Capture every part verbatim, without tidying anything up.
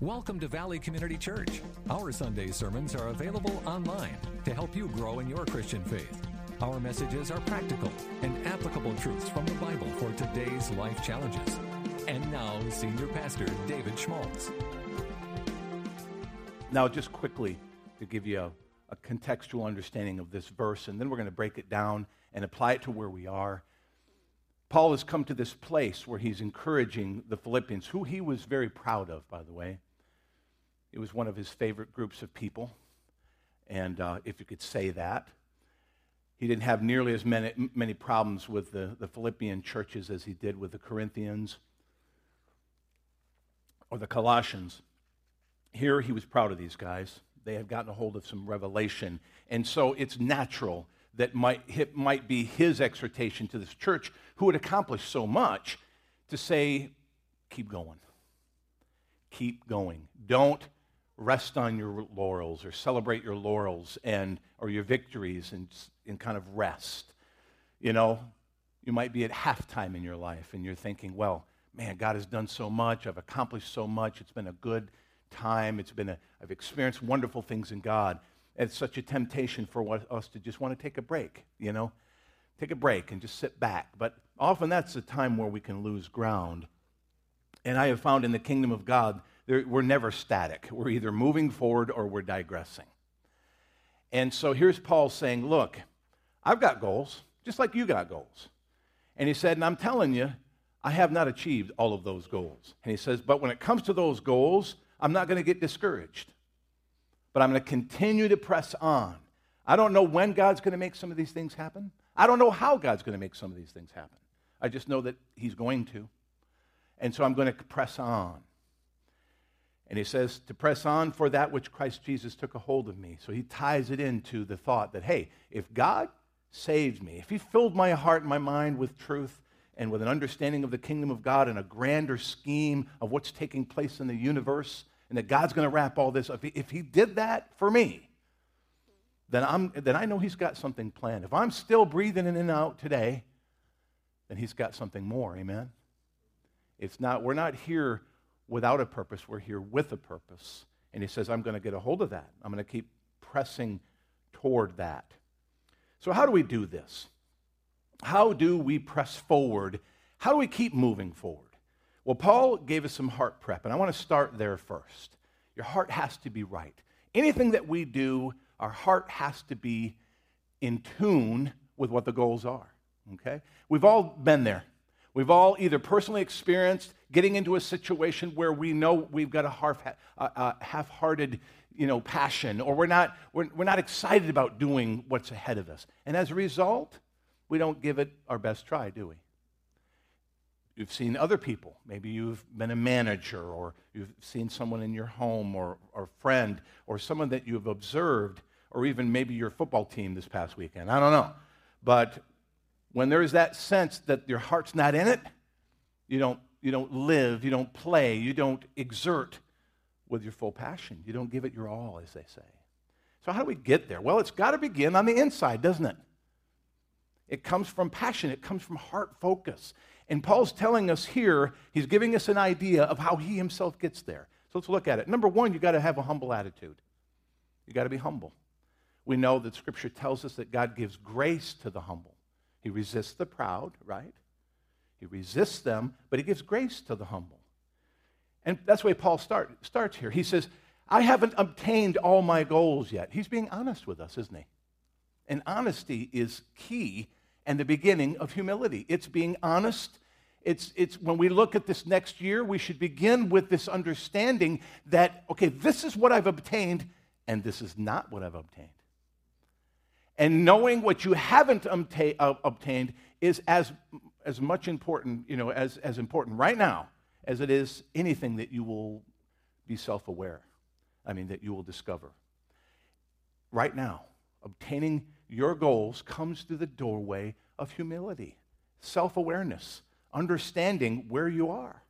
Welcome to Valley Community Church. Our Sunday sermons are available online to help you grow in your Christian faith. Our messages are practical and applicable truths from the Bible for today's life challenges. And now, Senior Pastor David Schmaltz. Now, just quickly to give you a, a contextual understanding of this verse, and then we're going to break it down and apply it to where we are. Paul has come to this place where he's encouraging the Philippians, who he was very proud of, by the way. It was one of his favorite groups of people, and uh, if you could say that. He didn't have nearly as many, many problems with the, the Philippian churches as he did with the Corinthians or the Colossians. Here he was proud of these guys. They had gotten a hold of some revelation, and so it's natural that might, it might be his exhortation to this church, who had accomplished so much, to say, keep going. Keep going. Don't rest on your laurels or celebrate your laurels and or your victories and, and kind of rest. You know, you might be at halftime in your life and you're thinking, well, man, God has done so much. I've accomplished so much. It's been a good time. It's been a, I've experienced wonderful things in God. It's such a temptation for what, us to just want to take a break, you know, take a break and just sit back. But often that's the time where we can lose ground. And I have found in the kingdom of God, there, we're never static. We're either moving forward or we're digressing. And so here's Paul saying, look, I've got goals, just like you got goals. And he said, and I'm telling you, I have not achieved all of those goals. And he says, but when it comes to those goals, I'm not going to get discouraged. But I'm going to continue to press on. I don't know when God's going to make some of these things happen. I don't know how God's going to make some of these things happen. I just know that he's going to. And so I'm going to press on. And he says, to press on for that which Christ Jesus took a hold of me. So he ties it into the thought that, hey, if God saved me, if he filled my heart and my mind with truth and with an understanding of the kingdom of God and a grander scheme of what's taking place in the universe, and that God's going to wrap all this up. If he, if he did that for me, then I'm then I know he's got something planned. If I'm still breathing in and out today, then he's got something more, amen? It's not, we're not here without a purpose. We're here with a purpose. And he says, I'm going to get a hold of that. I'm going to keep pressing toward that. So how do we do this? How do we press forward? How do we keep moving forward? Well, Paul gave us some heart prep, and I want to start there first. Your heart has to be right. Anything that we do, our heart has to be in tune with what the goals are, okay? We've all been there. We've all either personally experienced getting into a situation where we know we've got a half-hearted, you know, passion, or we're not, we're, we're not excited about doing what's ahead of us. And as a result, we don't give it our best try, do we? You've seen other people. Maybe you've been a manager, or you've seen someone in your home, or a friend, or someone that you've observed, or even maybe your football team this past weekend. I don't know. But when there is that sense that your heart's not in it, you don't, you don't live, you don't play, you don't exert with your full passion. You don't give it your all, as they say. So how do we get there? Well, it's got to begin on the inside, doesn't it? It comes from passion. It comes from heart focus. And Paul's telling us here, he's giving us an idea of how he himself gets there. So let's look at it. Number one, you've got to have a humble attitude. You've got to be humble. We know that Scripture tells us that God gives grace to the humble. He resists the proud, right? He resists them, but he gives grace to the humble. And that's the way Paul start, starts here. He says, I haven't obtained all my goals yet. He's being honest with us, isn't he? And honesty is key. And the beginning of humility. It's being honest. It's, it's when we look at this next year, we should begin with this understanding that, okay, this is what I've obtained, and this is not what I've obtained. And knowing what you haven't obta- uh, obtained is as, as much important, you know, as, as important right now as it is anything that you will be self-aware, I mean, that you will discover. Right now, obtaining your goals comes through the doorway of humility, self-awareness, understanding where you are.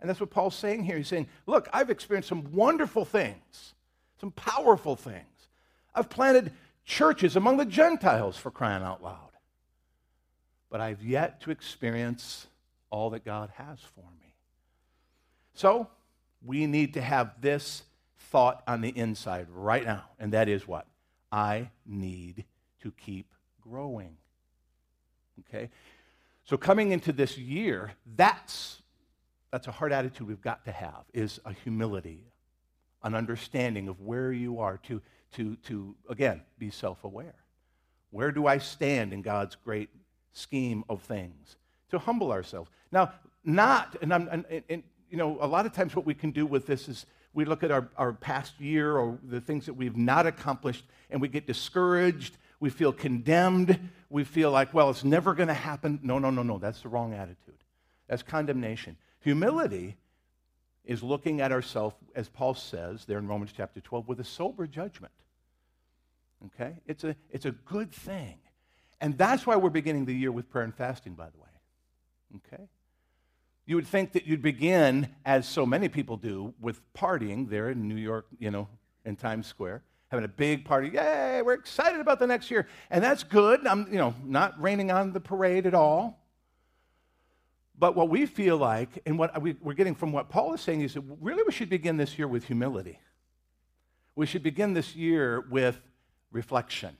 And that's what Paul's saying here. He's saying, look, I've experienced some wonderful things, some powerful things. I've planted churches among the Gentiles, for crying out loud. But I've yet to experience all that God has for me. So we need to have this thought on the inside right now, and that is what? I need to keep growing. Okay? So coming into this year, that's, that's a hard attitude we've got to have, is a humility, an understanding of where you are to, to, to again, be self-aware. Where do I stand in God's great scheme of things? To humble ourselves. Now, not, and, I'm, and, and you know, a lot of times what we can do with this is we look at our, our past year or the things that we've not accomplished, and we get discouraged, we feel condemned, we feel like, well, it's never going to happen. No, no, no, no, that's the wrong attitude. That's condemnation. Humility is looking at ourselves, as Paul says there in Romans chapter twelve, with a sober judgment. Okay? It's a, it's a good thing. And that's why we're beginning the year with prayer and fasting, by the way. Okay? You would think that you'd begin, as so many people do, with partying there in New York, you know, in Times Square, having a big party. Yay, we're excited about the next year. And that's good. I'm, you know, not raining on the parade at all. But what we feel like, and what we're getting from what Paul is saying, is that really we should begin this year with humility. We should begin this year with reflection.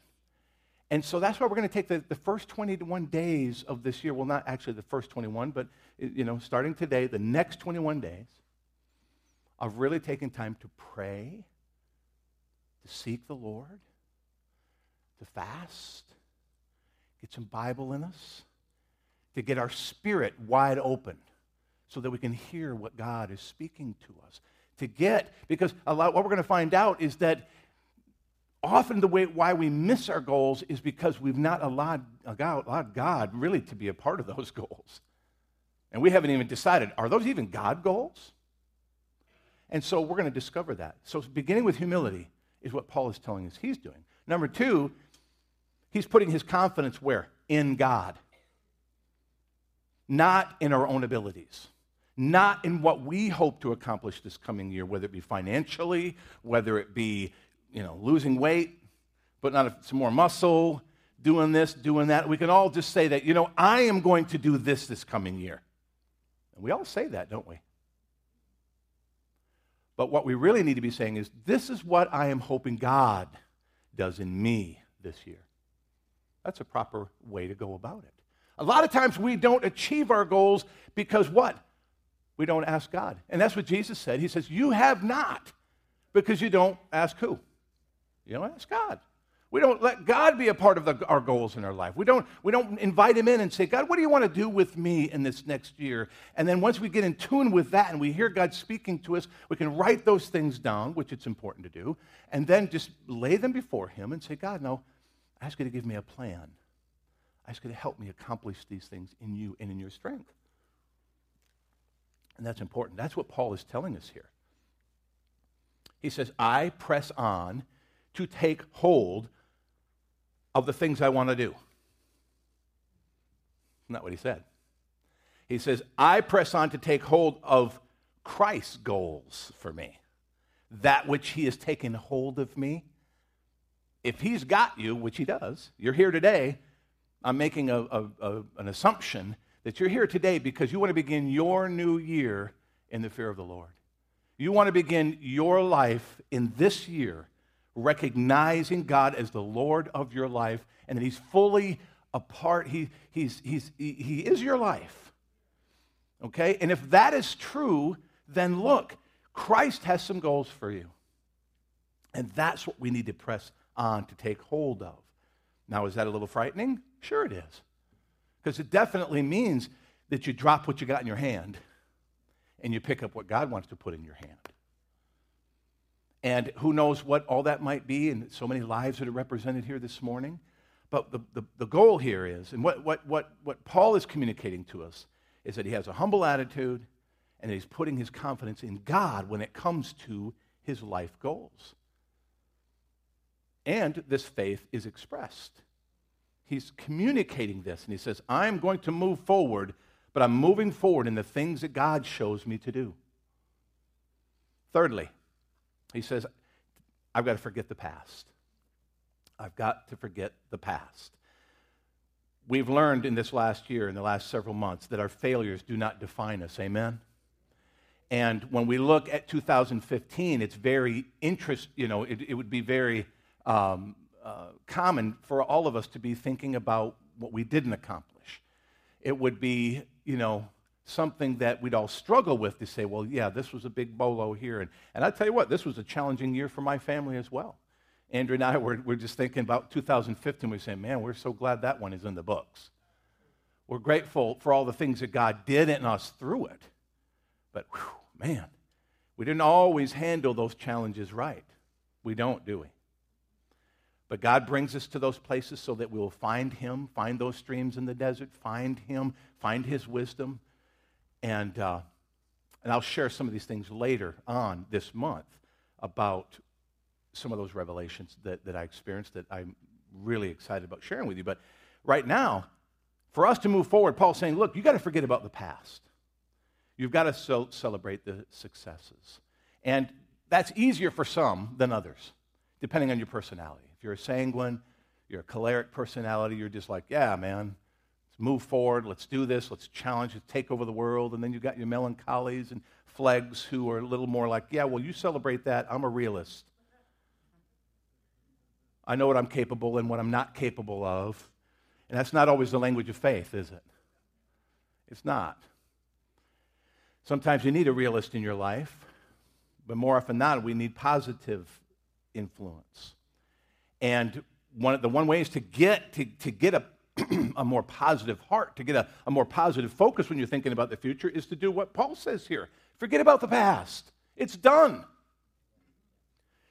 And so that's why we're going to take the, the first twenty-one days of this year, well, not actually the first twenty-one, but, you know, starting today, the next twenty-one days of really taking time to pray, to seek the Lord, to fast, get some Bible in us, to get our spirit wide open so that we can hear what God is speaking to us, to get, because a lot, what we're going to find out is that often the way why we miss our goals is because we've not allowed, allowed God really to be a part of those goals. And we haven't even decided, are those even God goals? And so we're going to discover that. So beginning with humility is what Paul is telling us he's doing. Number two, he's putting his confidence where? In God. Not in our own abilities. Not in what we hope to accomplish this coming year, whether it be financially, whether it be, you know, losing weight, putting on some more muscle, doing this, doing that. We can all just say that, you know, I am going to do this this coming year. And we all say that, don't we? But what we really need to be saying is, this is what I am hoping God does in me this year. That's a proper way to go about it. A lot of times we don't achieve our goals because what? We don't ask God. And that's what Jesus said. He says, you have not because you don't ask who? You don't ask God. We don't let God be a part of the, our goals in our life. We don't, we don't invite him in and say, God, what do you want to do with me in this next year? And then once we get in tune with that and we hear God speaking to us, we can write those things down, which it's important to do, and then just lay them before him and say, God, no, I ask you to give me a plan. I ask you to help me accomplish these things in you and in your strength. And that's important. That's what Paul is telling us here. He says, I press on to take hold of the things I want to do. Not what he said. He says, I press on to take hold of Christ's goals for me, that which he has taken hold of me. If he's got you, which he does, you're here today, I'm making a, a, a, an assumption that you're here today because you want to begin your new year in the fear of the Lord. You want to begin your life in this year recognizing God as the Lord of your life and that he's fully a part. He, he's, he's, he, he is your life, okay? And if that is true, then look, Christ has some goals for you. And that's what we need to press on to take hold of. Now, is that a little frightening? Sure it is, because it definitely means that you drop what you got in your hand and you pick up what God wants to put in your hand. And who knows what all that might be, and so many lives that are represented here this morning. But the, the, the goal here is, and what, what, what, what Paul is communicating to us, is that he has a humble attitude, and that he's putting his confidence in God when it comes to his life goals. And this faith is expressed. He's communicating this, and he says, I'm going to move forward, but I'm moving forward in the things that God shows me to do. Thirdly, he says, I've got to forget the past. I've got to forget the past. We've learned in this last year, in the last several months, that our failures do not define us, amen? And when we look at two thousand fifteen, it's very interest, you know, it, it would be very um, uh, common for all of us to be thinking about what we didn't accomplish. It would be, you know, something that we'd all struggle with to say, well, yeah, this was a big bolo here. And, and I tell you what, this was a challenging year for my family as well. Andrew and I were, were just thinking about two thousand fifteen. We were saying, man, we're so glad that one is in the books. We're grateful for all the things that God did in us through it. But, whew, man, we didn't always handle those challenges right. We don't, do we? But God brings us to those places so that we will find Him, find those streams in the desert, find Him, find His wisdom. And uh, and I'll share some of these things later on this month about some of those revelations that, that I experienced that I'm really excited about sharing with you. But right now, for us to move forward, Paul's saying, look, you've got to forget about the past. You've got to so celebrate the successes. And that's easier for some than others, depending on your personality. If you're a sanguine, you're a choleric personality, you're just like, yeah, man, let's move forward, let's do this, let's challenge, let's take over the world. And then you've got your melancholies and phlegs who are a little more like, yeah, well, you celebrate that, I'm a realist. I know what I'm capable and what I'm not capable of. And that's not always the language of faith, is it? It's not. Sometimes you need a realist in your life, but more often than not, we need positive influence. And one of the one way is to get to, to get a, a more positive heart, to get a, a more positive focus when you're thinking about the future is to do what Paul says here. Forget about the past. It's done.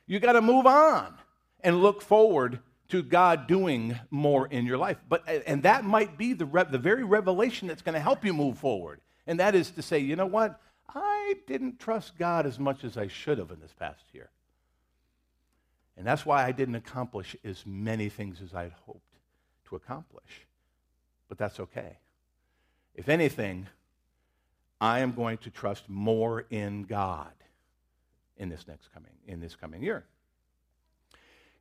You got to move on and look forward to God doing more in your life. But and that might be the re- the very revelation that's going to help you move forward. And that is to say, you know what? I didn't trust God as much as I should have in this past year. And that's why I didn't accomplish as many things as I had hoped to accomplish. But that's okay. If anything, I am going to trust more in God in this next coming, in this coming year.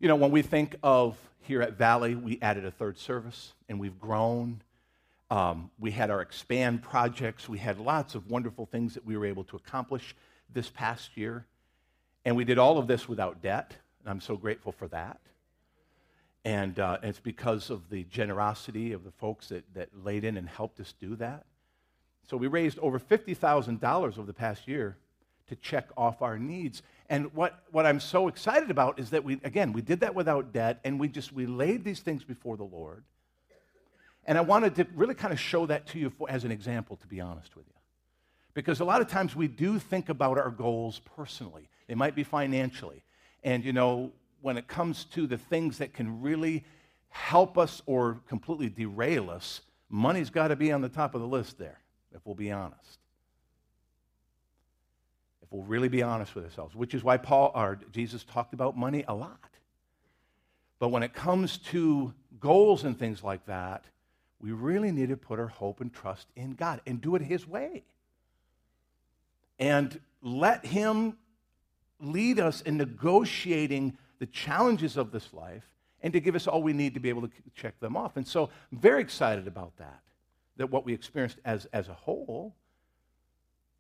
You know, when we think of here at Valley, we added a third service and we've grown. Um, we had our expand projects. We had lots of wonderful things that we were able to accomplish this past year. And we did all of this without debt. And I'm so grateful for that. And uh, it's because of the generosity of the folks that, that laid in and helped us do that. So we raised over fifty thousand dollars over the past year to check off our needs. And what, what I'm so excited about is that, we again, we did that without debt. And we just, we laid these things before the Lord. And I wanted to really kind of show that to you for, as an example, to be honest with you. Because a lot of times we do think about our goals personally. They might be financially. And, you know, when it comes to the things that can really help us or completely derail us, money's got to be on the top of the list there, if we'll be honest. If we'll really be honest with ourselves, which is why Paul or Jesus talked about money a lot. But when it comes to goals and things like that, we really need to put our hope and trust in God and do it His way. And let Him lead us in negotiating the challenges of this life and to give us all we need to be able to check them off. And so I'm very excited about that, that what we experienced as, as a whole.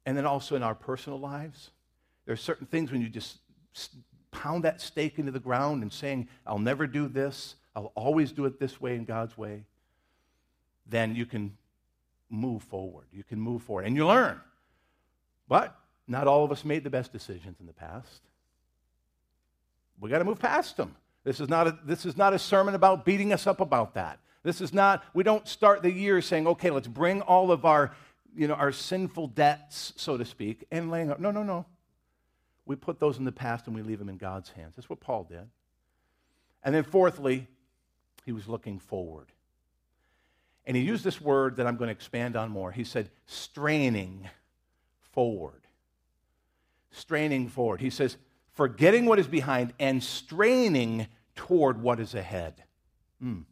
And then also in our personal lives, there are certain things when you just pound that stake into the ground and saying, I'll never do this, I'll always do it this way in God's way. Then you can move forward. You can move forward, and you learn. But not all of us made the best decisions in the past. We got to move past them. This is not a, this is not a sermon about beating us up about that. This is not. We don't start the year saying, "Okay, let's bring all of our, you know, our sinful debts, so to speak, and laying up." No, no, no. We put those in the past and we leave them in God's hands. That's what Paul did. And then, fourthly, he was looking forward. And he used this word that I'm going to expand on more. He said, straining forward. Straining forward. He says, forgetting what is behind and straining toward what is ahead. Mm.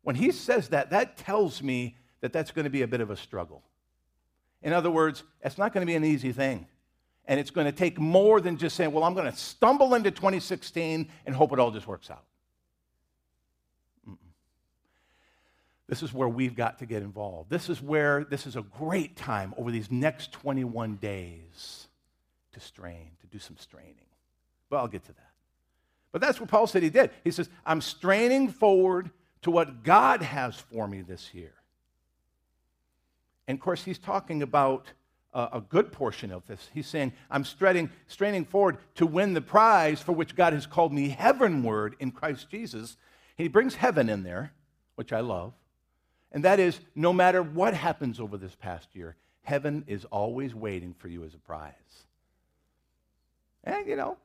When he says that, that tells me that that's going to be a bit of a struggle. In other words, it's not going to be an easy thing. And it's going to take more than just saying, well, I'm going to stumble into twenty sixteen and hope it all just works out. This is where we've got to get involved. This is where this is a great time over these next twenty-one days to strain, to do some straining. But I'll get to that. But that's what Paul said he did. He says, I'm straining forward to what God has for me this year. And, of course, he's talking about uh, a good portion of this. He's saying, I'm straining, straining forward to win the prize for which God has called me heavenward in Christ Jesus. And he brings heaven in there, which I love. And that is, no matter what happens over this past year, heaven is always waiting for you as a prize. And, you know,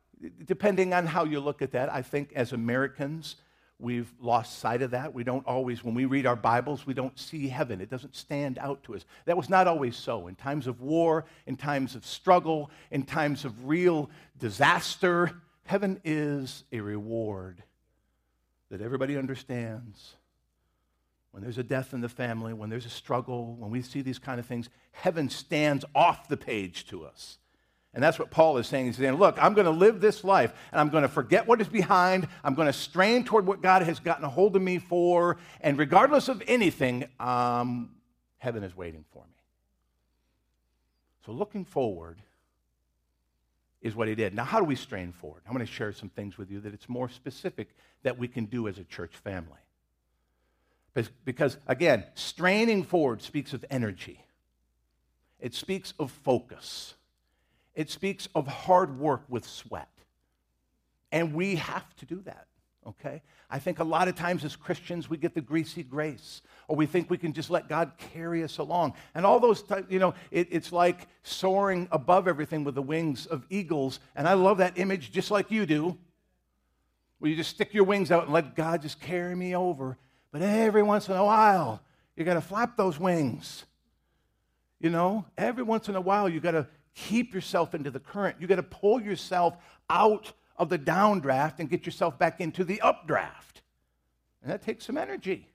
depending on how you look at that, I think as Americans, we've lost sight of that. We don't always, when we read our Bibles, we don't see heaven. It doesn't stand out to us. That was not always so. In times of war, in times of struggle, in times of real disaster, heaven is a reward that everybody understands. When there's a death in the family, when there's a struggle, when we see these kind of things, heaven stands off the page to us. And that's what Paul is saying. He's saying, look, I'm going to live this life, and I'm going to forget what is behind. I'm going to strain toward what God has gotten a hold of me for. And regardless of anything, um, heaven is waiting for me. So looking forward is what he did. Now, how do we strain forward? I'm going to share some things with you that it's more specific that we can do as a church family. Because, again, straining forward speaks of energy. It speaks of focus. It speaks of hard work with sweat. And we have to do that, okay? I think a lot of times as Christians, we get the greasy grace, or we think we can just let God carry us along. And all those, type, you know, it, it's like soaring above everything with the wings of eagles. And I love that image just like you do, where you just stick your wings out and let God just carry me over. But every once in a while, you got to flap those wings. You know, every once in a while, you got to keep yourself into the current. You got to pull yourself out of the downdraft and get yourself back into the updraft. And that takes some energy.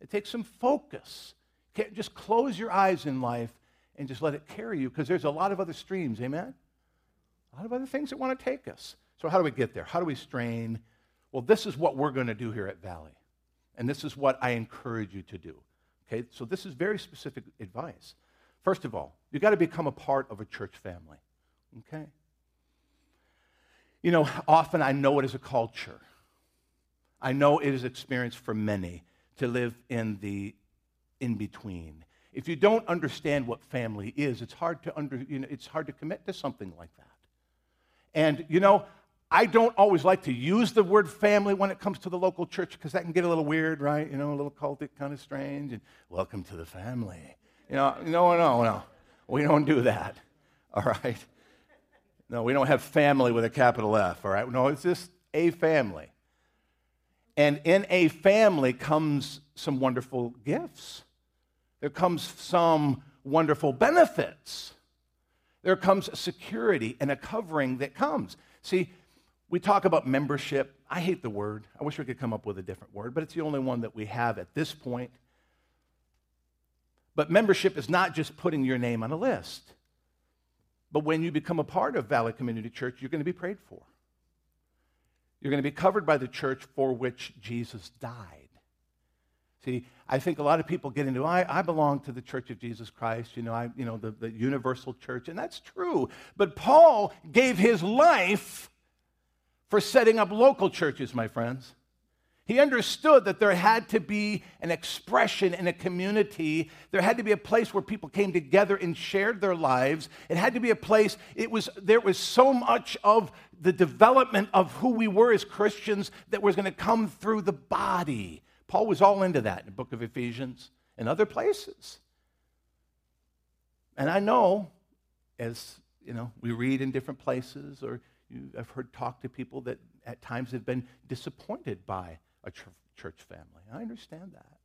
It takes some focus. You can't just close your eyes in life and just let it carry you, because there's a lot of other streams, amen? A lot of other things that want to take us. So how do we get there? How do we strain? Well, this is what we're going to do here at Valley. And this is what I encourage you to do, okay? So this is very specific advice. First of all, you've got to become a part of a church family, okay? You know, often I know it is a culture. I know it is experience for many to live in the in-between. If you don't understand what family is, it's hard to under, you know, it's hard to commit to something like that. And, you know, I don't always like to use the word family when it comes to the local church, because that can get a little weird, right? You know, a little cultic, kind of strange. And welcome to the family. You know, no, no, no. We don't do that, all right? No, we don't have family with a capital F, all right? No, it's just a family. And in a family comes some wonderful gifts. There comes some wonderful benefits. There comes security and a covering that comes. See, we talk about membership. I hate the word. I wish we could come up with a different word, but it's the only one that we have at this point. But membership is not just putting your name on a list. But when you become a part of Valley Community Church, you're going to be prayed for. You're going to be covered by the church for which Jesus died. See, I think a lot of people get into, I, I belong to the Church of Jesus Christ, you know, I, you know, the, the universal church, and that's true. But Paul gave his life for setting up local churches, my friends. He understood that there had to be an expression in a community. There had to be a place where people came together and shared their lives. It had to be a place, it was, there was so much of the development of who we were as Christians that was going to come through the body. Paul was all into that in the book of Ephesians and other places. And I know, as you know, we read in different places, or I've heard talk to people that at times have been disappointed by a ch- church family. I understand that.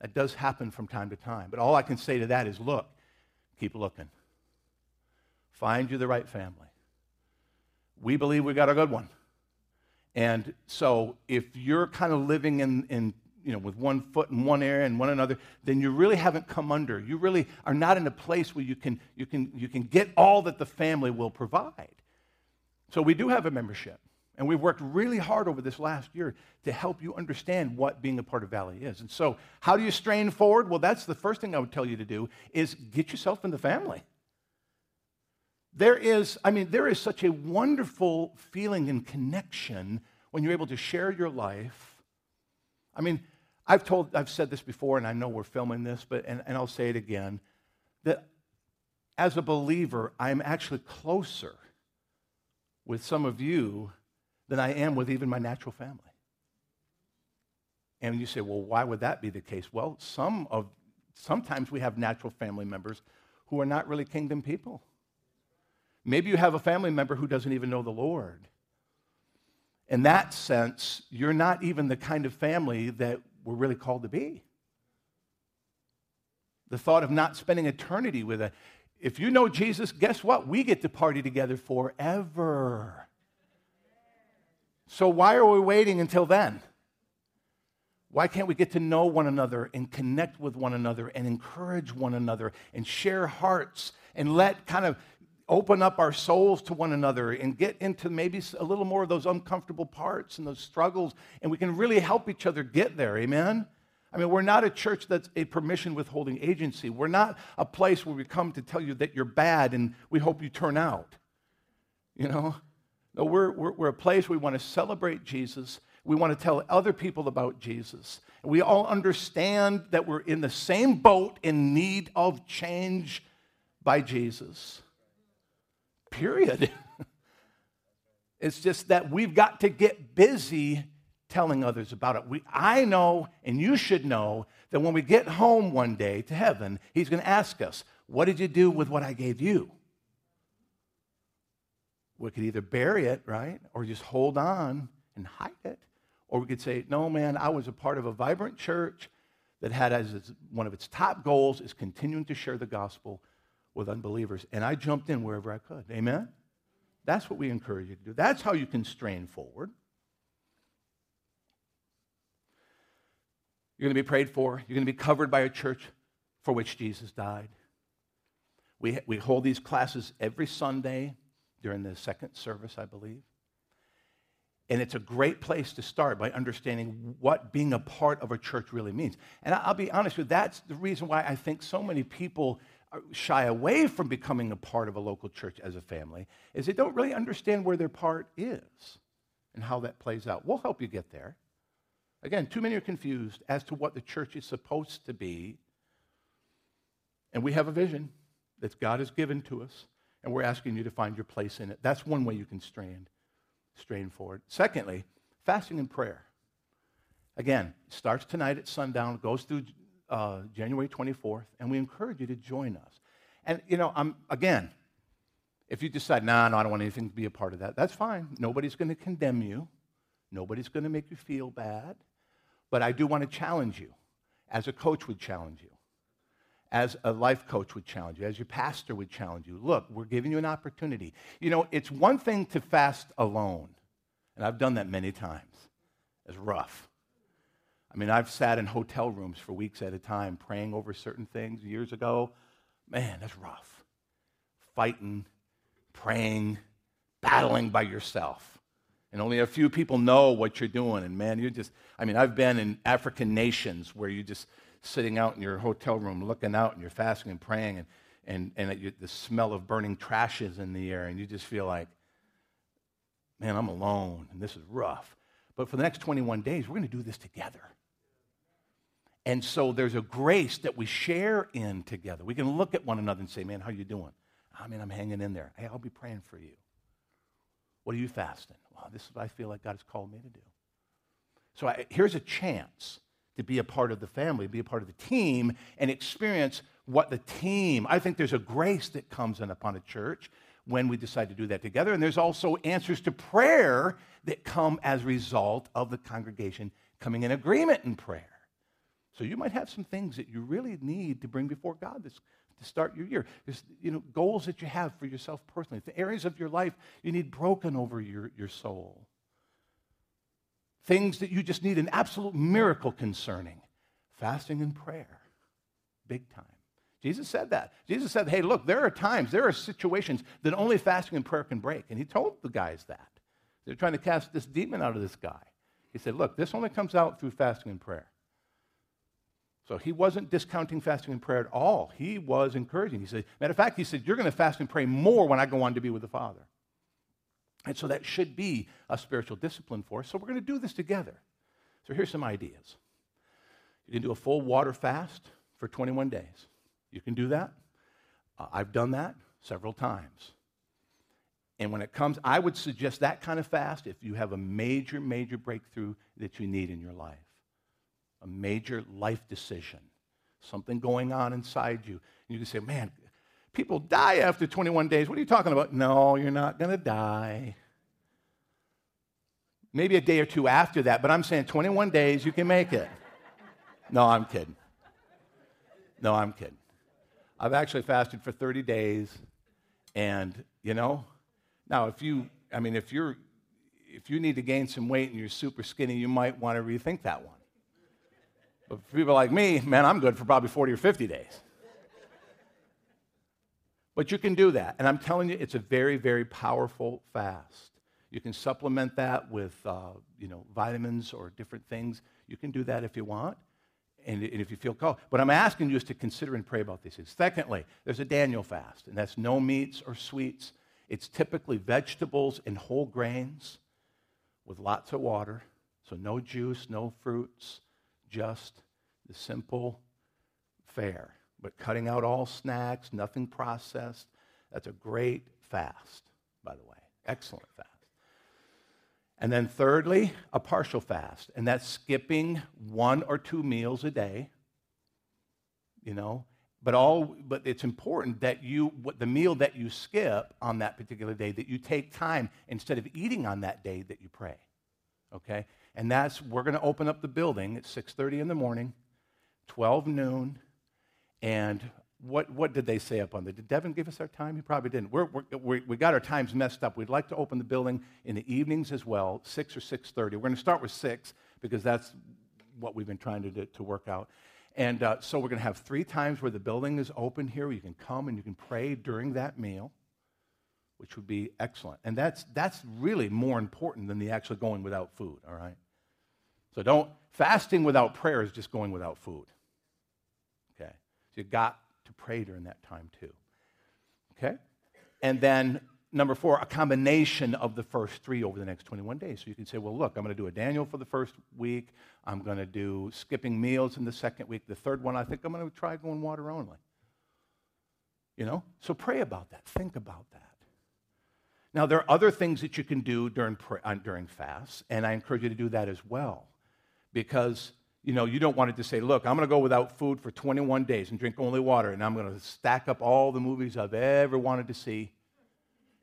That does happen from time to time. But all I can say to that is, look, keep looking. Find you the right family. We believe we got a good one. And so if you're kind of living in, in you know, with one foot in one area and one another, then you really haven't come under. You really are not in a place where you can you can you can get all that the family will provide. So we do have a membership, and we've worked really hard over this last year to help you understand what being a part of Valley is. And so how do you strain forward? Well, that's the first thing I would tell you to do is get yourself in the family. There is, I mean, there is such a wonderful feeling and connection when you're able to share your life. I mean, I've told, I've said this before, and I know we're filming this, but and, and I'll say it again, that as a believer, I'm actually closer with some of you than I am with even my natural family. And you say, well, why would that be the case? Well, some of sometimes we have natural family members who are not really kingdom people. Maybe you have a family member who doesn't even know the Lord. In that sense, you're not even the kind of family that we're really called to be. The thought of not spending eternity with a, if you know Jesus, guess what? We get to party together forever. So why are we waiting until then? Why can't we get to know one another and connect with one another and encourage one another and share hearts and let kind of open up our souls to one another and get into maybe a little more of those uncomfortable parts and those struggles, and we can really help each other get there, amen? I mean, we're not a church that's a permission withholding agency. We're not a place where we come to tell you that you're bad and we hope you turn out, you know? No, we're, we're, we're a place where we want to celebrate Jesus. We want to tell other people about Jesus. We all understand that we're in the same boat in need of change by Jesus, period. It's just that we've got to get busy telling others about it. We, I know, and you should know, that when we get home one day to heaven, he's going to ask us, what did you do with what I gave you? We could either bury it, right, or just hold on and hide it. Or we could say, no, man, I was a part of a vibrant church that had as its, one of its top goals is continuing to share the gospel with unbelievers. And I jumped in wherever I could. Amen? That's what we encourage you to do. That's how you can strain forward. You're going to be prayed for. You're going to be covered by a church for which Jesus died. We, we hold these classes every Sunday during the second service, I believe. And it's a great place to start by understanding what being a part of a church really means. And I'll be honest with you, that's the reason why I think so many people shy away from becoming a part of a local church as a family, is they don't really understand where their part is and how that plays out. We'll help you get there. Again, too many are confused as to what the church is supposed to be. And we have a vision that God has given to us, and we're asking you to find your place in it. That's one way you can strain. Strain forward. Secondly, fasting and prayer. Again, starts tonight at sundown, goes through uh, January twenty-fourth, and we encourage you to join us. And, you know, I'm, again, if you decide, nah, no, I don't want anything to be a part of that, that's fine. Nobody's going to condemn you. Nobody's going to make you feel bad. But I do want to challenge you, as a coach would challenge you, as a life coach would challenge you, as your pastor would challenge you. Look, we're giving you an opportunity. You know, it's one thing to fast alone, and I've done that many times. It's rough. I mean, I've sat in hotel rooms for weeks at a time praying over certain things years ago. Man, that's rough. Fighting, praying, battling by yourself. And only a few people know what you're doing. And man, you're just, I mean, I've been in African nations where you just, sitting out in your hotel room looking out and you're fasting and praying and, and, and you, the smell of burning trash is in the air and you just feel like, man, I'm alone and this is rough. But for the next twenty-one days, we're going to do this together. And so there's a grace that we share in together. We can look at one another and say, man, how you doing? I mean, I'm hanging in there. Hey, I'll be praying for you. What are you fasting? Well, this is what I feel like God has called me to do. So I, here's a chance to be a part of the family, be a part of the team, and experience what the team, I think there's a grace that comes in upon a church when we decide to do that together, and there's also answers to prayer that come as a result of the congregation coming in agreement in prayer. So you might have some things that you really need to bring before God this, to start your year. There's, you know, goals that you have for yourself personally, the areas of your life you need broken over your, your soul. Things that you just need an absolute miracle concerning. Fasting and prayer. Big time. Jesus said that. Jesus said, hey, look, there are times, there are situations that only fasting and prayer can break. And he told the guys that. They're trying to cast this demon out of this guy. He said, look, this only comes out through fasting and prayer. So he wasn't discounting fasting and prayer at all. He was encouraging. He said, matter of fact, he said, you're going to fast and pray more when I go on to be with the Father. And so that should be a spiritual discipline for us. So we're going to do this together. So here's some ideas. You can do a full water fast for twenty-one days. You can do that. Uh, I've done that several times. And when it comes, I would suggest that kind of fast if you have a major, major breakthrough that you need in your life. A major life decision. Something going on inside you. And you can say, man, people die after twenty-one days. What are you talking about? No, you're not going to die. Maybe a day or two after that, but I'm saying twenty-one days, you can make it. No, I'm kidding. No, I'm kidding. I've actually fasted for thirty days, and, you know, now if you, I mean, if you're, if you need to gain some weight and you're super skinny, you might want to rethink that one. But for people like me, man, I'm good for probably forty or fifty days. But you can do that, and I'm telling you, it's a very, very powerful fast. You can supplement that with, uh, you know, vitamins or different things. You can do that if you want, and, and if you feel called. What I'm asking you is to consider and pray about these things. Secondly, there's a Daniel fast, and that's no meats or sweets. It's typically vegetables and whole grains with lots of water, so no juice, no fruits, just the simple fare. But cutting out all snacks, nothing processed. That's a great fast, by the way. Excellent fast. And then thirdly, a partial fast. And that's skipping one or two meals a day. You know, but all but it's important that you what the meal that you skip on that particular day, that you take time instead of eating on that day that you pray. Okay? And that's we're going to open up the building at six thirty in the morning, twelve noon. And what what did they say up on there? Did Devin give us our time? He probably didn't. We're, we're, we got our times messed up. We'd like to open the building in the evenings as well, six or six thirty. We're going to start with six because that's what we've been trying to do, to work out. And uh, so we're going to have three times where the building is open here. You can come and you can pray during that meal, which would be excellent. And that's that's really more important than the actual going without food, all right? So don't, fasting without prayer is just going without food. You got to pray during that time too, okay? And then number four, a combination of the first three over the next twenty-one days. So you can say, well, look, I'm going to do a Daniel for the first week. I'm going to do skipping meals in the second week. The third one, I think I'm going to try going water only. You know? So pray about that. Think about that. Now, there are other things that you can do during, uh, during fasts, and I encourage you to do that as well because you know, you don't want it to say, look, I'm going to go without food for twenty-one days and drink only water, and I'm going to stack up all the movies I've ever wanted to see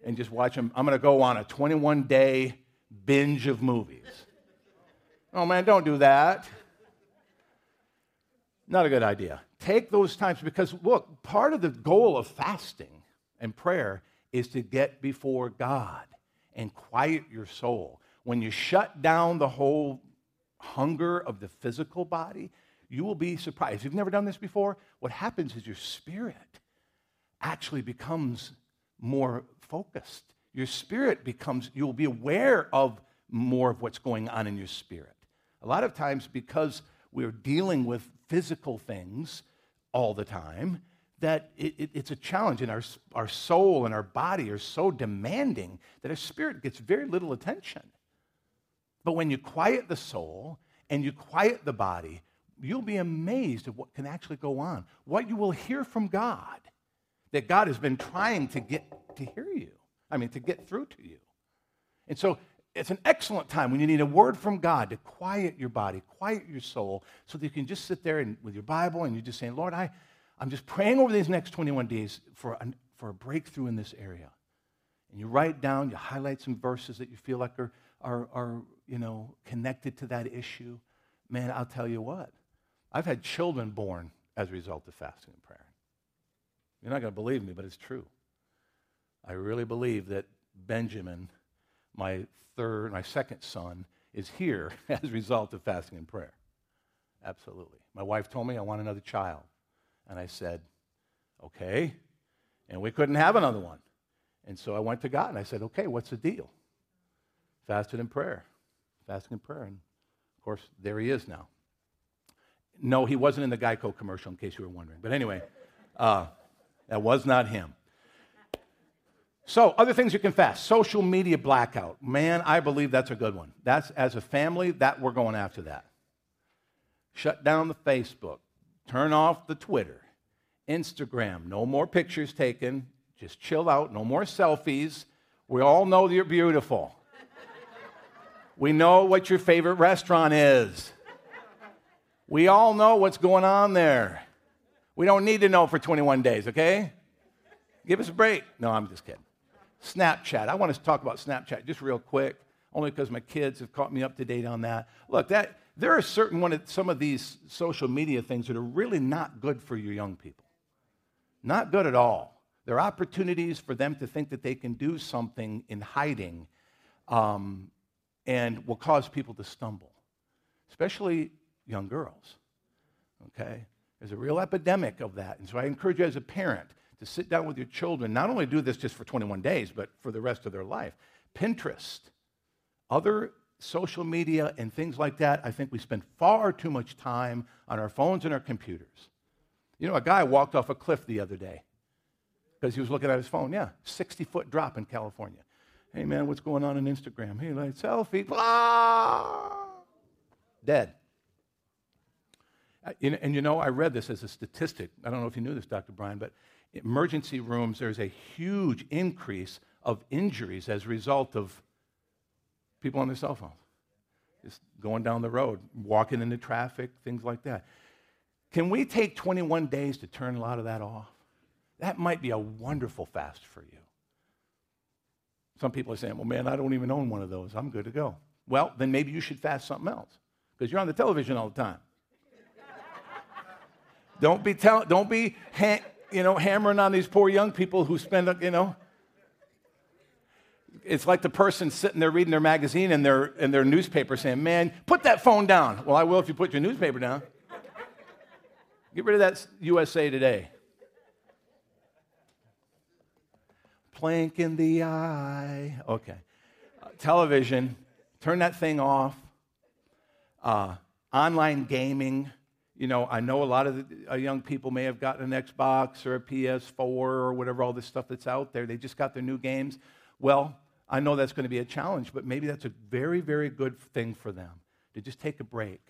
and just watch them. I'm going to go on a twenty-one-day binge of movies. Oh, man, don't do that. Not a good idea. Take those times because, look, part of the goal of fasting and prayer is to get before God and quiet your soul. When you shut down the whole hunger of the physical body, you will be surprised. If you've never done this before, what happens is your spirit actually becomes more focused. Your spirit becomes, you'll be aware of more of what's going on in your spirit. A lot of times because we're dealing with physical things all the time, that it, it, it's a challenge, and our, our soul and our body are so demanding that our spirit gets very little attention. But when you quiet the soul and you quiet the body, you'll be amazed at what can actually go on, what you will hear from God, that God has been trying to get to hear you, I mean, to get through to you. And so it's an excellent time when you need a word from God to quiet your body, quiet your soul, so that you can just sit there and, with your Bible and you're just saying, Lord, I, I'm just praying over these next twenty-one days for a, for a breakthrough in this area. And you write down, you highlight some verses that you feel like are, are, are you know, connected to that issue. Man, I'll tell you what. I've had children born as a result of fasting and prayer. You're not going to believe me, but it's true. I really believe that Benjamin, my third, my second son, is here as a result of fasting and prayer. Absolutely. My wife told me I want another child. And I said, okay. And we couldn't have another one. And so I went to God and I said, okay, what's the deal? Fasted and prayer. Fasting and prayer, and of course, there he is now. No, he wasn't in the Geico commercial, in case you were wondering. But anyway, uh, that was not him. So, other things you confess. Social media blackout. Man, I believe that's a good one. That's, as a family, that we're going after that. Shut down the Facebook. Turn off the Twitter. Instagram. No more pictures taken. Just chill out. No more selfies. We all know you're beautiful. We know what your favorite restaurant is. We all know what's going on there. We don't need to know for twenty-one days, okay? Give us a break. No, I'm just kidding. Snapchat. I want to talk about Snapchat just real quick, only because my kids have caught me up to date on that. Look, that there are certain one of, some of these social media things that are really not good for your young people. Not good at all. There are opportunities for them to think that they can do something in hiding, um, and will cause people to stumble, especially young girls, okay? There's a real epidemic of that, and so I encourage you as a parent to sit down with your children, not only do this just for twenty-one days, but for the rest of their life. Pinterest, other social media and things like that, I think we spend far too much time on our phones and our computers. You know, a guy walked off a cliff the other day because he was looking at his phone. Yeah, sixty-foot drop in California. Hey, man, what's going on on Instagram? Hey, like, selfie, blah, dead. And, and, you know, I read this as a statistic. I don't know if you knew this, Doctor Brian, but emergency rooms, there's a huge increase of injuries as a result of people on their cell phones. Just going down the road, walking into traffic, things like that. Can we take twenty-one days to turn a lot of that off? That might be a wonderful fast for you. Some people are saying, well, man, I don't even own one of those. I'm good to go. Well, then maybe you should fast something else because you're on the television all the time. Don't be, tell- don't be ha- you know, hammering on these poor young people who spend, you know. It's like the person sitting there reading their magazine and their, and their newspaper saying, man, put that phone down. Well, I will if you put your newspaper down. Get rid of that U S A Today. Plank in the eye. Okay. Uh, television. Turn that thing off. Uh, online gaming. You know, I know a lot of the, uh, young people may have gotten an Xbox or a P S four or whatever, all this stuff that's out there. They just got their new games. Well, I know that's going to be a challenge, but maybe that's a very, very good thing for them to just take a break.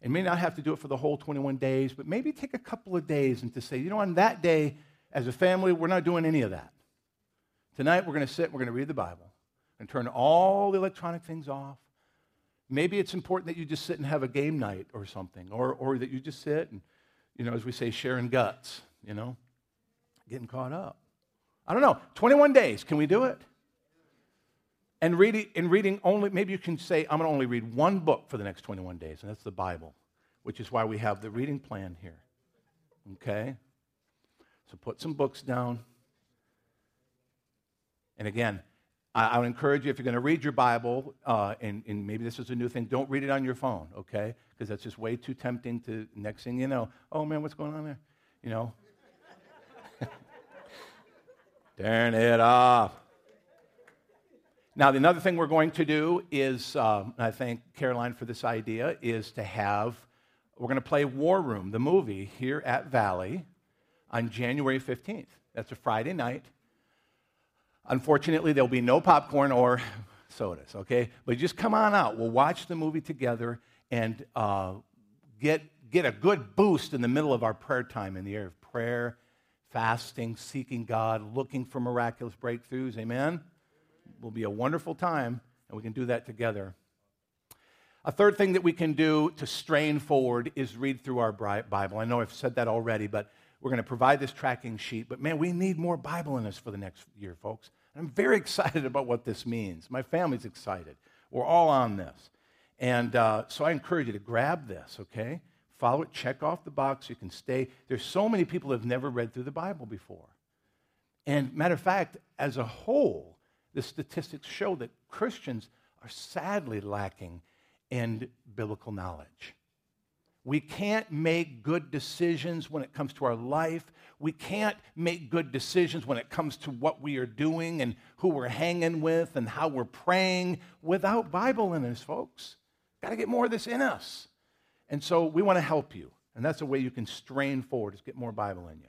And may not have to do it for the whole twenty-one days, but maybe take a couple of days and to say, you know, on that day, as a family, we're not doing any of that. Tonight, we're going to sit, we're going to read the Bible, and turn all the electronic things off. Maybe it's important that you just sit and have a game night or something, or, or that you just sit and, you know, as we say, sharing guts, you know, getting caught up. I don't know, twenty-one days, can we do it? And, read, and reading only, maybe you can say, I'm going to only read one book for the next twenty-one days, and that's the Bible, which is why we have the reading plan here, okay? So put some books down. And again, I, I would encourage you, if you're going to read your Bible, uh, and, and maybe this is a new thing, don't read it on your phone, okay? Because that's just way too tempting to, next thing you know, oh, man, what's going on there? You know? Turn it off. Now, the another thing we're going to do is, um, I thank Caroline for this idea, is to have, we're going to play War Room, the movie, here at Valley on January fifteenth. That's a Friday night. Unfortunately, there'll be no popcorn or sodas, okay? But just come on out. We'll watch the movie together and uh, get, get a good boost in the middle of our prayer time, in the area of prayer, fasting, seeking God, looking for miraculous breakthroughs, amen? It will be a wonderful time, and we can do that together. A third thing that we can do to strain forward is read through our Bible. I know I've said that already, but we're going to provide this tracking sheet, but man, we need more Bible in us for the next year, folks. I'm very excited about what this means. My family's excited. We're all on this. And uh, so I encourage you to grab this, okay? Follow it, check off the box, you can stay. There's so many people who have never read through the Bible before. And matter of fact, as a whole, the statistics show that Christians are sadly lacking in biblical knowledge. We can't make good decisions when it comes to our life. We can't make good decisions when it comes to what we are doing and who we're hanging with and how we're praying without Bible in us, folks. Got to get more of this in us. And so we want to help you. And that's a way you can strain forward, is get more Bible in you.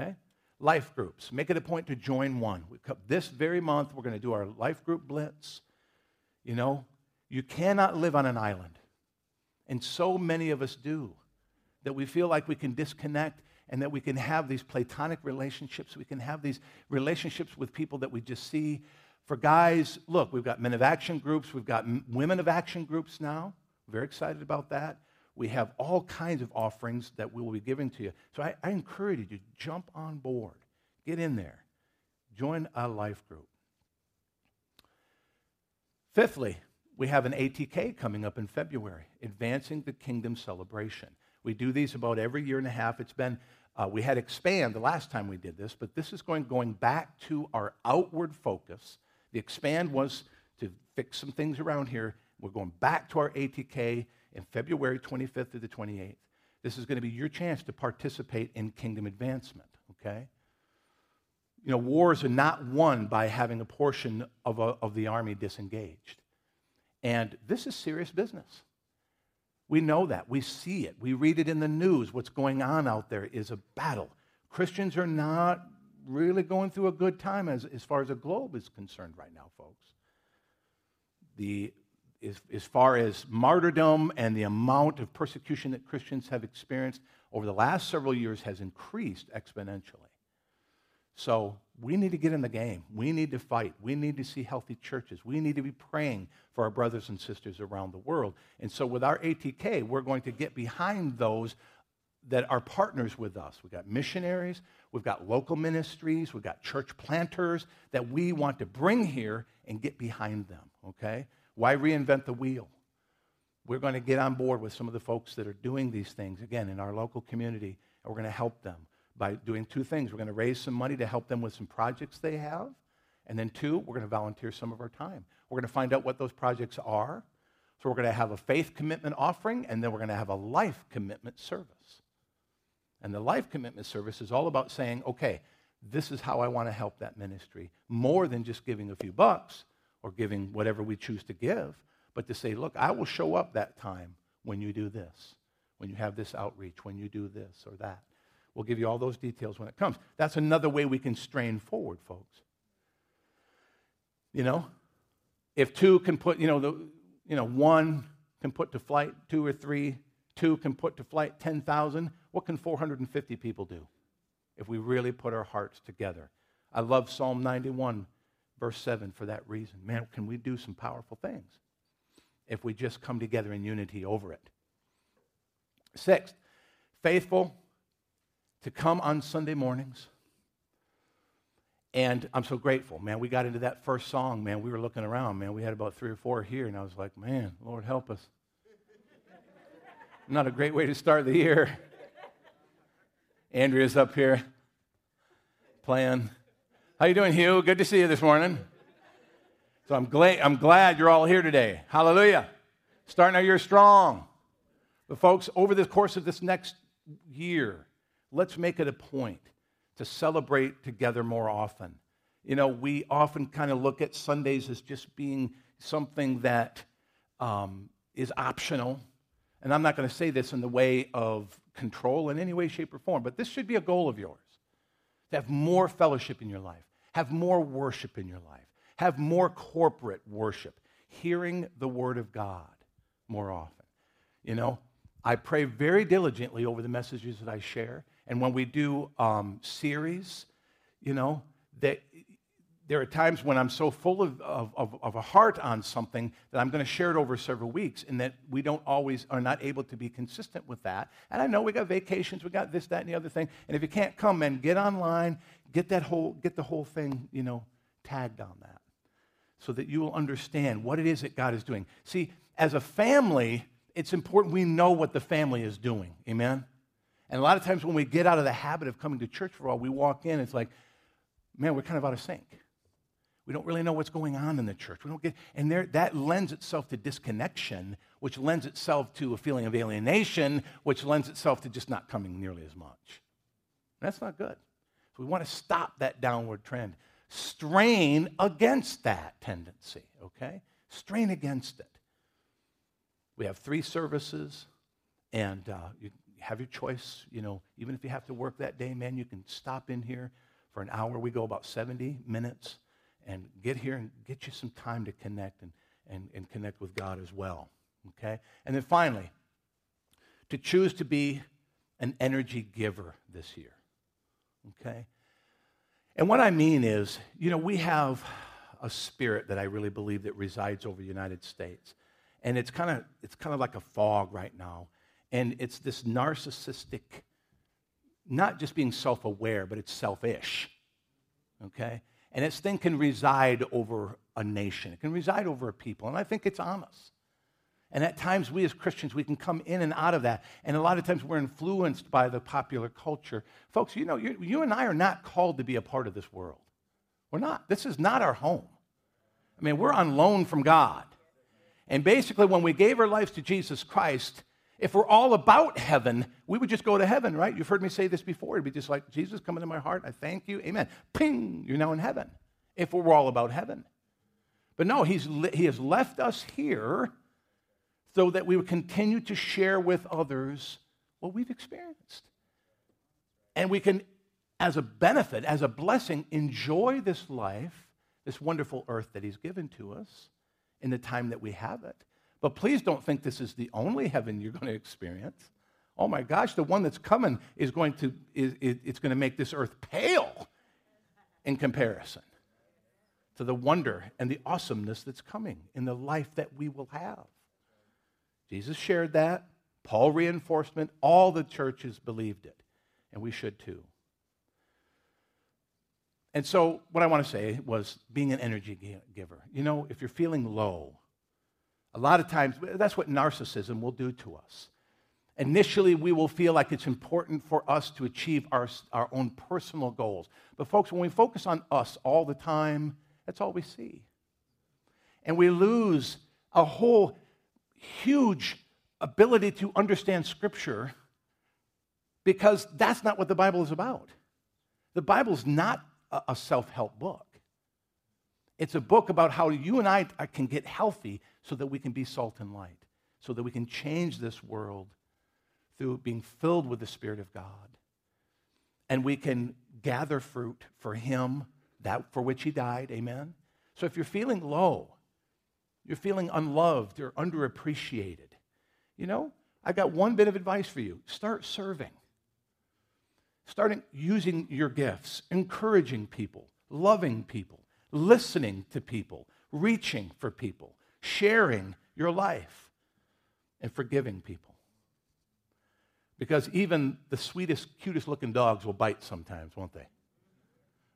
Okay? Life groups. Make it a point to join one. We, this very month, we're going to do our life group blitz. You know, you cannot live on an island. And so many of us do, that we feel like we can disconnect and that we can have these platonic relationships. We can have these relationships with people that we just see. For guys, look, we've got men of action groups. We've got women of action groups now. Very excited about that. We have all kinds of offerings that we will be giving to you. So I, I encourage you to jump on board. Get in there. Join a life group. Fifthly, we have an A T K coming up in February, Advancing the Kingdom Celebration. We do these about every year and a half. It's been, uh, we had Expand the last time we did this, but this is going, going back to our outward focus. The Expand was to fix some things around here. We're going back to our A T K in February twenty-fifth through the twenty-eighth. This is going to be your chance to participate in kingdom advancement, okay? You know, wars are not won by having a portion of, a, of the army disengaged. And this is serious business. We know that. We see it. We read it in the news. What's going on out there is a battle. Christians are not really going through a good time as, as far as the globe is concerned right now, folks. The As, as far as martyrdom and the amount of persecution that Christians have experienced over the last several years has increased exponentially. So we need to get in the game. We need to fight. We need to see healthy churches. We need to be praying for our brothers and sisters around the world. And so with our A T K, we're going to get behind those that are partners with us. We've got missionaries. We've got local ministries. We've got church planters that we want to bring here and get behind them, okay? Why reinvent the wheel? We're going to get on board with some of the folks that are doing these things, again, in our local community, and we're going to help them by doing two things. We're going to raise some money to help them with some projects they have, and then two, we're going to volunteer some of our time. We're going to find out what those projects are, so we're going to have a faith commitment offering, and then we're going to have a life commitment service. And the life commitment service is all about saying, okay, this is how I want to help that ministry, more than just giving a few bucks, or giving whatever we choose to give, but to say, look, I will show up that time when you do this, when you have this outreach, when you do this or that. We'll give you all those details when it comes. That's another way we can strain forward, folks. You know, if two can put, you know, the, you know, one can put to flight two or three, two can put to flight ten thousand, what can four hundred fifty people do if we really put our hearts together? I love Psalm ninety-one. Verse seven, for that reason. Man, can we do some powerful things if we just come together in unity over it? Sixth, faithful to come on Sunday mornings. And I'm so grateful, man. We got into that first song, man. We were looking around, man. We had about three or four here, and I was like, man, Lord, help us. Not a great way to start the year. Andrea's up here playing. How you doing, Hugh? Good to see you this morning. So I'm glad I'm glad you're all here today. Hallelujah. Starting our year strong. But folks, over the course of this next year, let's make it a point to celebrate together more often. You know, we often kind of look at Sundays as just being something that um, is optional. And I'm not going to say this in the way of control in any way, shape, or form, but this should be a goal of yours. To have more fellowship in your life. Have more worship in your life. Have more corporate worship. Hearing the Word of God more often. You know, I pray very diligently over the messages that I share. And when we do um, series, you know, that there are times when I'm so full of, of, of, of a heart on something that I'm going to share it over several weeks, and that we don't always are not able to be consistent with that. And I know we got vacations, we got this, that, and the other thing. And if you can't come, man, get online, get that whole, get the whole thing, you know, tagged on that, so that you will understand what it is that God is doing. See, as a family, it's important we know what the family is doing. Amen. And a lot of times when we get out of the habit of coming to church for all, we walk in, it's like, man, we're kind of out of sync. We don't really know what's going on in the church. We don't get, and there, that lends itself to disconnection, which lends itself to a feeling of alienation, which lends itself to just not coming nearly as much. And that's not good. So we want to stop that downward trend. Strain against that tendency, okay? Strain against it. We have three services. and uh, you have your choice. You know, even if you have to work that day, man, you can stop in here for an hour. We go about seventy minutes, and get here and get you some time to connect and, and, and connect with God as well, okay? And then finally, to choose to be an energy giver this year, okay? And what I mean is, you know, we have a spirit that I really believe that resides over the United States, and it's kind of it's kind of like a fog right now, and it's this narcissistic, not just being self-aware, but it's selfish, okay? And this thing can reside over a nation. It can reside over a people. And I think it's on us. And at times, we as Christians, we can come in and out of that. And a lot of times, we're influenced by the popular culture. Folks, you know, you, you and I are not called to be a part of this world. We're not. This is not our home. I mean, we're on loan from God. And basically, when we gave our lives to Jesus Christ, if we're all about heaven, we would just go to heaven, right? You've heard me say this before. It'd be just like, Jesus, come into my heart. I thank you. Amen. Ping, you're now in heaven, if we're all about heaven. But no, he's, he has left us here so that we would continue to share with others what we've experienced. And we can, as a benefit, as a blessing, enjoy this life, this wonderful earth that he's given to us in the time that we have it. But please don't think this is the only heaven you're going to experience. Oh my gosh, the one that's coming is going to is, is it's going to make this earth pale in comparison to the wonder and the awesomeness that's coming in the life that we will have. Jesus shared that. Paul reinforced it. All the churches believed it, and we should too. And so what I want to say was being an energy giver. You know, if you're feeling low, a lot of times, that's what narcissism will do to us. Initially, we will feel like it's important for us to achieve our, our own personal goals. But folks, when we focus on us all the time, that's all we see. And we lose a whole huge ability to understand Scripture because that's not what the Bible is about. The Bible's not a, a self-help book. It's a book about how you and I can get healthy so that we can be salt and light, so that we can change this world through being filled with the Spirit of God. And we can gather fruit for Him, that for which He died, amen? So if you're feeling low, you're feeling unloved or underappreciated, you know, I've got one bit of advice for you. Start serving. Start using your gifts, encouraging people, loving people, listening to people, reaching for people, sharing your life, and forgiving people. Because even the sweetest, cutest looking dogs will bite sometimes, won't they?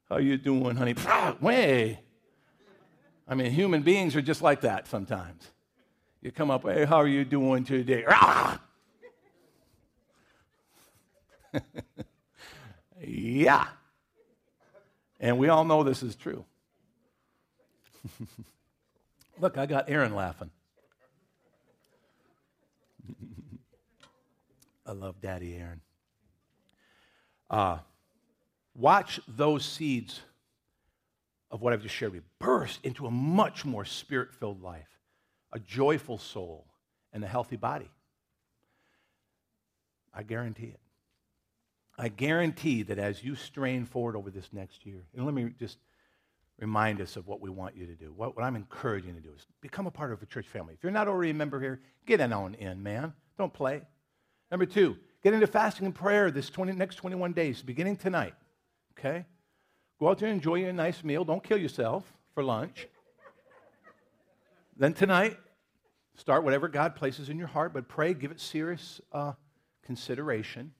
How you doing, honey? Way. I mean, human beings are just like that sometimes. You come up, hey, how are you doing today? Yeah. And we all know this is true. Look, I got Aaron laughing. I love Daddy Aaron. Uh, watch those seeds of what I've just shared with you burst into a much more spirit-filled life, a joyful soul, and a healthy body. I guarantee it. I guarantee that as you strain forward over this next year, and let me just remind us of what we want you to do. What, what I'm encouraging you to do is become a part of a church family. If you're not already a member here, get in on in, man. Don't play. Number two, get into fasting and prayer this twenty, next twenty-one days, beginning tonight, okay? Go out there and enjoy a nice meal. Don't kill yourself for lunch. Then tonight, start whatever God places in your heart, but pray, give it serious uh, consideration,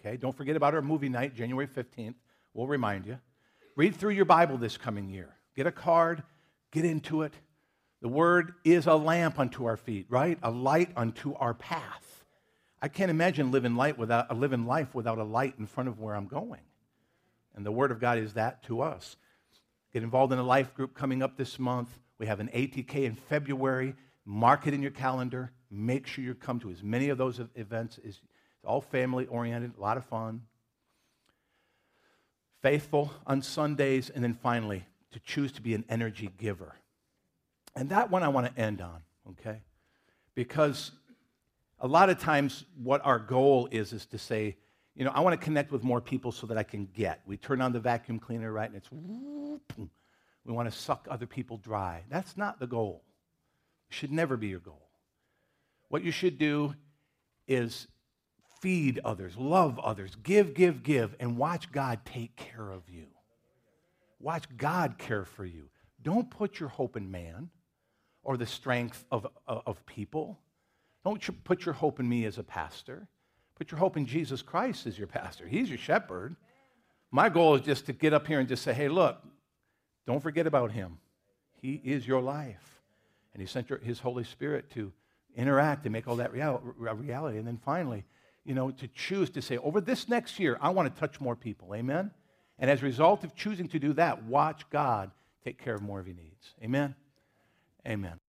okay? Don't forget about our movie night, January fifteenth. We'll remind you. Read through your Bible this coming year. Get a card. Get into it. The Word is a lamp unto our feet, right? A light unto our path. I can't imagine living light without, living life without a light in front of where I'm going. And the Word of God is that to us. Get involved in a life group coming up this month. We have an A T K in February. Mark it in your calendar. Make sure you come to as many of those events. It's all family-oriented, a lot of fun. Faithful on Sundays, and then finally, to choose to be an energy giver. And that one I want to end on, okay? Because a lot of times what our goal is is to say, you know, I want to connect with more people so that I can get. We turn on the vacuum cleaner, right, and it's whoop, we want to suck other people dry. That's not the goal. It should never be your goal. What you should do is feed others, love others, give, give, give, and watch God take care of you. Watch God care for you. Don't put your hope in man or the strength of, of, of people. Don't you put your hope in me as a pastor. Put your hope in Jesus Christ as your pastor. He's your shepherd. My goal is just to get up here and just say, hey, look, don't forget about him. He is your life. And he sent your, his Holy Spirit to interact and make all that real, reality. And then finally, you know, to choose to say, over this next year, I want to touch more people. Amen? And as a result of choosing to do that, watch God take care of more of your needs. Amen? Amen.